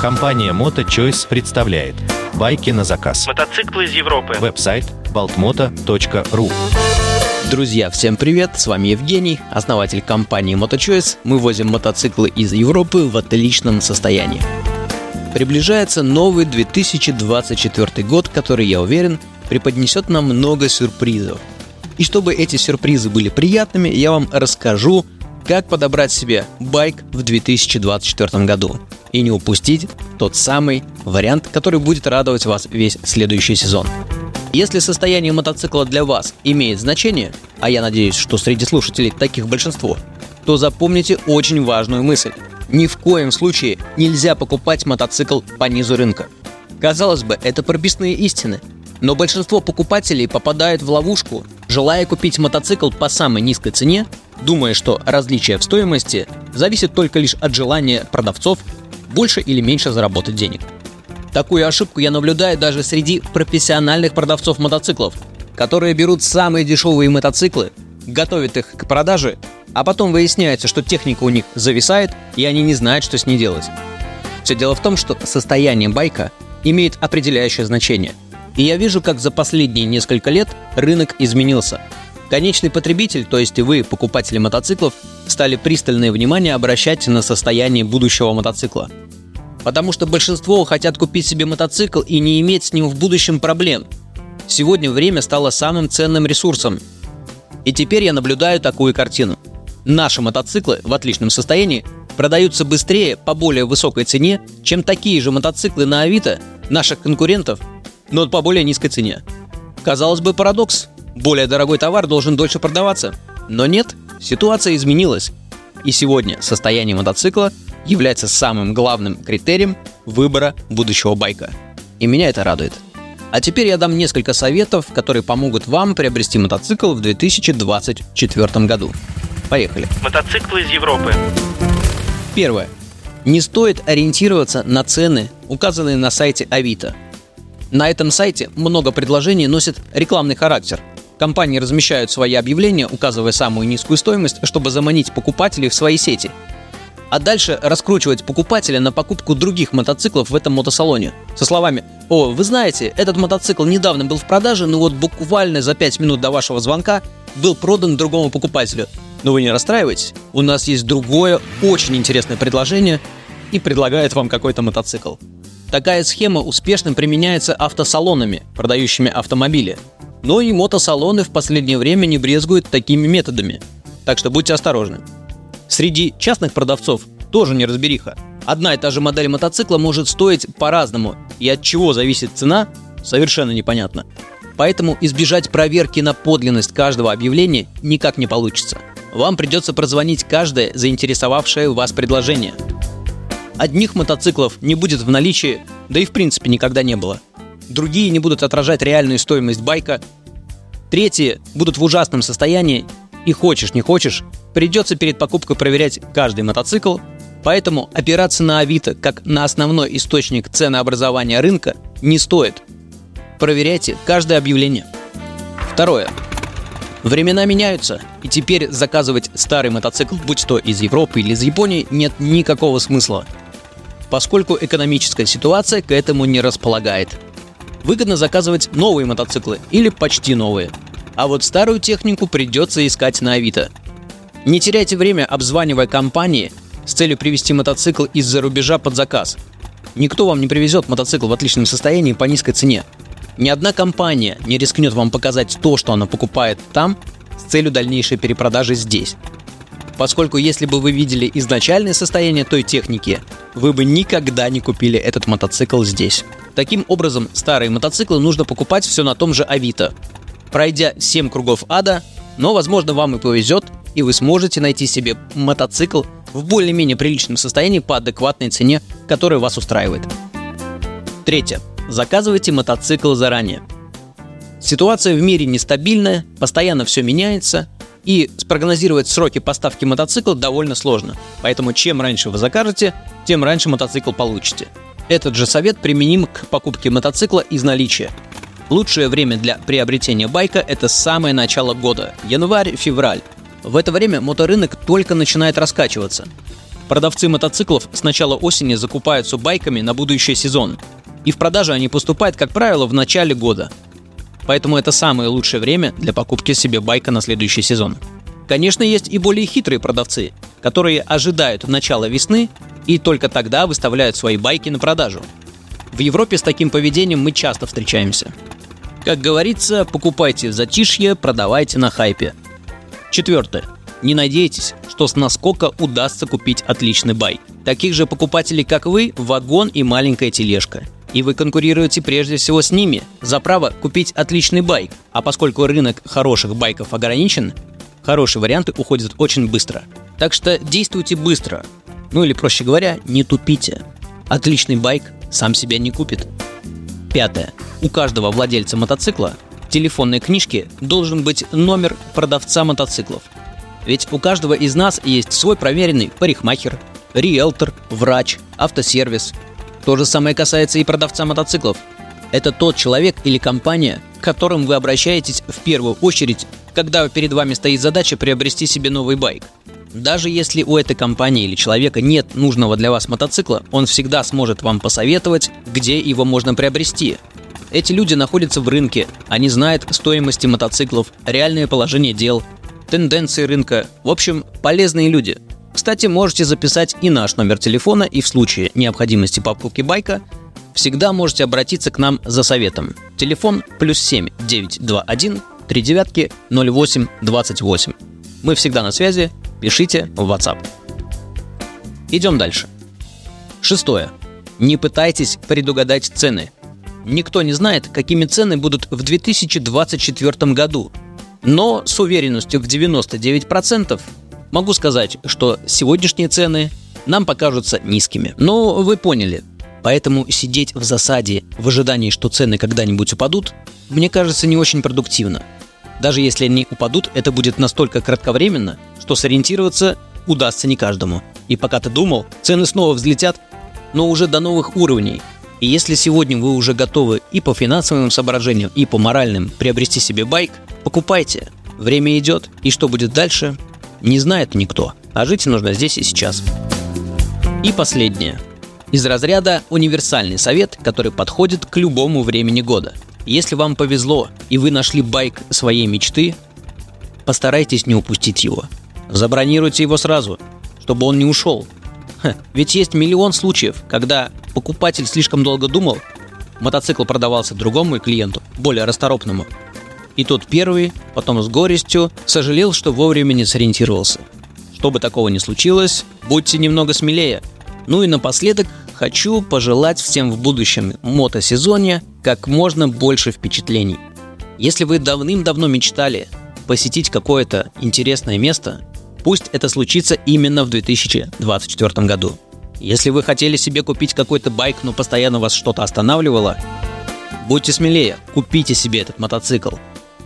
Компания MotoChoice представляет «Байки на заказ». Мотоциклы из Европы. Веб-сайт baltmoto.ru. Друзья, всем привет, с вами Евгений, основатель компании MotoChoice. Мы возим мотоциклы из Европы в отличном состоянии. Приближается новый 2024 год, который, я уверен, преподнесет нам много сюрпризов. И чтобы эти сюрпризы были приятными, я вам расскажу, как подобрать себе байк в 2024 году и не упустить тот самый вариант, который будет радовать вас весь следующий сезон. Если состояние мотоцикла для вас имеет значение, а я надеюсь, что среди слушателей таких большинство, то запомните очень важную мысль. Ни в коем случае нельзя покупать мотоцикл по низу рынка. Казалось бы, это прописные истины, но большинство покупателей попадают в ловушку, желая купить мотоцикл по самой низкой цене, думая, что различие в стоимости зависит только лишь от желания продавцов больше или меньше заработать денег. Такую ошибку я наблюдаю даже среди профессиональных продавцов мотоциклов, которые берут самые дешевые мотоциклы, готовят их к продаже, а потом выясняется, что техника у них зависает, и они не знают, что с ней делать. Все дело в том, что состояние байка имеет определяющее значение. И я вижу, как за последние несколько лет рынок изменился. Конечный потребитель, то есть вы, покупатели мотоциклов, стали пристальное внимание обращать на состояние будущего мотоцикла. Потому что большинство хотят купить себе мотоцикл и не иметь с ним в будущем проблем. Сегодня время стало самым ценным ресурсом. И теперь я наблюдаю такую картину. Наши мотоциклы в отличном состоянии продаются быстрее по более высокой цене, чем такие же мотоциклы на Авито наших конкурентов, но по более низкой цене. Казалось бы, парадокс. Более дорогой товар должен дольше продаваться. Но нет, ситуация изменилась. И сегодня состояние мотоцикла является самым главным критерием выбора будущего байка. И меня это радует. А теперь я дам несколько советов, которые помогут вам приобрести мотоцикл в 2024 году. Поехали. Мотоциклы из Европы. Первое. Не стоит ориентироваться на цены, указанные на сайте Авито. На этом сайте много предложений носит рекламный характер. Компании размещают свои объявления, указывая самую низкую стоимость, чтобы заманить покупателей в свои сети. А дальше раскручивать покупателя на покупку других мотоциклов в этом мотосалоне. Со словами: «О, вы знаете, этот мотоцикл недавно был в продаже, но вот буквально за 5 минут до вашего звонка был продан другому покупателю. Но вы не расстраивайтесь, у нас есть другое, очень интересное предложение и предлагает вам какой-то мотоцикл». Такая схема успешно применяется автосалонами, продающими автомобили. Но и мотосалоны в последнее время не брезгуют такими методами. Так что будьте осторожны. Среди частных продавцов тоже неразбериха. Одна и та же модель мотоцикла может стоить по-разному, и от чего зависит цена, совершенно непонятно. Поэтому избежать проверки на подлинность каждого объявления никак не получится. Вам придется прозвонить каждое заинтересовавшее вас предложение. Одних мотоциклов не будет в наличии, да и в принципе никогда не было. Другие не будут отражать реальную стоимость байка. Третьи будут в ужасном состоянии, и хочешь не хочешь, придется перед покупкой проверять каждый мотоцикл. Поэтому опираться на Авито как на основной источник ценообразования рынка не стоит. Проверяйте каждое объявление. Второе. Времена меняются, и теперь заказывать старый мотоцикл, будь то из Европы или из Японии, нет никакого смысла, поскольку экономическая ситуация к этому не располагает. Выгодно заказывать новые мотоциклы или почти новые. А вот старую технику придется искать на Авито. Не теряйте время, обзванивая компании с целью привезти мотоцикл из-за рубежа под заказ. Никто вам не привезет мотоцикл в отличном состоянии по низкой цене. Ни одна компания не рискнет вам показать то, что она покупает там, с целью дальнейшей перепродажи здесь. Поскольку если бы вы видели изначальное состояние той техники, вы бы никогда не купили этот мотоцикл здесь. Таким образом, старые мотоциклы нужно покупать все на том же Авито. Пройдя 7 кругов ада, но, возможно, вам и повезет, и вы сможете найти себе мотоцикл в более-менее приличном состоянии по адекватной цене, которая вас устраивает. Третье. Заказывайте мотоцикл заранее. Ситуация в мире нестабильная, постоянно все меняется, и спрогнозировать сроки поставки мотоцикла довольно сложно. Поэтому чем раньше вы закажете, тем раньше мотоцикл получите. Этот же совет применим к покупке мотоцикла из наличия. Лучшее время для приобретения байка – это самое начало года – январь-февраль. В это время моторынок только начинает раскачиваться. Продавцы мотоциклов с начала осени закупаются байками на будущий сезон. И в продажу они поступают, как правило, в начале года. Поэтому это самое лучшее время для покупки себе байка на следующий сезон. Конечно, есть и более хитрые продавцы, которые ожидают начала весны и только тогда выставляют свои байки на продажу. В Европе с таким поведением мы часто встречаемся. Как говорится, покупайте в затишье, продавайте на хайпе. Четвертое. Не надейтесь, что с наскока удастся купить отличный байк. Таких же покупателей, как вы, вагон и маленькая тележка. И вы конкурируете прежде всего с ними за право купить отличный байк. А поскольку рынок хороших байков ограничен, хорошие варианты уходят очень быстро. Так что действуйте быстро. Ну или, проще говоря, не тупите. Отличный байк сам себя не купит. Пятое. У каждого владельца мотоцикла в телефонной книжке должен быть номер продавца мотоциклов. Ведь у каждого из нас есть свой проверенный парикмахер, риэлтор, врач, автосервис. То же самое касается и продавца мотоциклов. Это тот человек или компания, к которым вы обращаетесь в первую очередь, когда перед вами стоит задача приобрести себе новый байк. Даже если у этой компании или человека нет нужного для вас мотоцикла, он всегда сможет вам посоветовать, где его можно приобрести. Эти люди находятся в рынке, они знают стоимости мотоциклов, реальное положение дел, тенденции рынка. В общем, полезные люди. Кстати, можете записать и наш номер телефона, и в случае необходимости покупки байка всегда можете обратиться к нам за советом. Телефон +7 921 39 08 28. Мы всегда на связи, пишите в WhatsApp. Идем дальше. Шестое. Не пытайтесь предугадать цены. Никто не знает, какими цены будут в 2024 году. Но с уверенностью в 99% могу сказать, что сегодняшние цены нам покажутся низкими. Но вы поняли. Поэтому сидеть в засаде в ожидании, что цены когда-нибудь упадут, мне кажется, не очень продуктивно. Даже если они упадут, это будет настолько кратковременно, что сориентироваться удастся не каждому. И пока ты думал, цены снова взлетят, но уже до новых уровней. И если сегодня вы уже готовы и по финансовым соображениям, и по моральным приобрести себе байк, покупайте. Время идет, и что будет дальше, не знает никто. А жить нужно здесь и сейчас. И последнее. Из разряда универсальный совет, который подходит к любому времени года. Если вам повезло, и вы нашли байк своей мечты, постарайтесь не упустить его. Забронируйте его сразу, чтобы он не ушел. Ведь есть миллион случаев, когда покупатель слишком долго думал, мотоцикл продавался другому клиенту, более расторопному. И тот первый потом с горестью сожалел, что вовремя не сориентировался. Чтобы такого не случилось, будьте немного смелее. Ну и напоследок хочу пожелать всем в будущем мотосезоне как можно больше впечатлений. Если вы давным-давно мечтали посетить какое-то интересное место, пусть это случится именно в 2024 году. Если вы хотели себе купить какой-то байк, но постоянно вас что-то останавливало, будьте смелее, купите себе этот мотоцикл.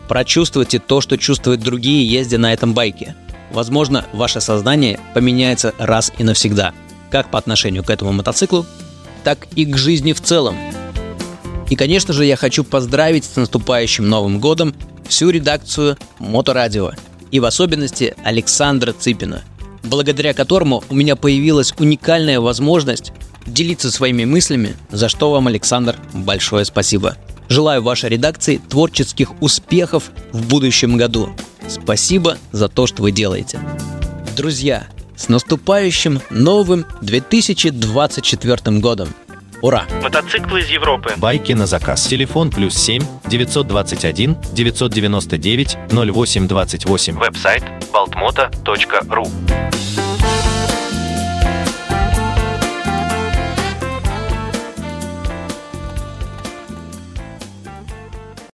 Прочувствуйте то, что чувствуют другие, ездя на этом байке. Возможно, ваше сознание поменяется раз и навсегда, как по отношению к этому мотоциклу, так и к жизни в целом. И, конечно же, я хочу поздравить с наступающим Новым годом всю редакцию Моторадио, и в особенности Александра Цыпина, благодаря которому у меня появилась уникальная возможность делиться своими мыслями, за что вам, Александр, большое спасибо. Желаю вашей редакции творческих успехов в будущем году. Спасибо за то, что вы делаете. Друзья, с наступающим новым 2024 годом! Ура! Мотоциклы из Европы. Байки на заказ. Телефон +7 921 999 08 28. Веб-сайт baltmoto.ru.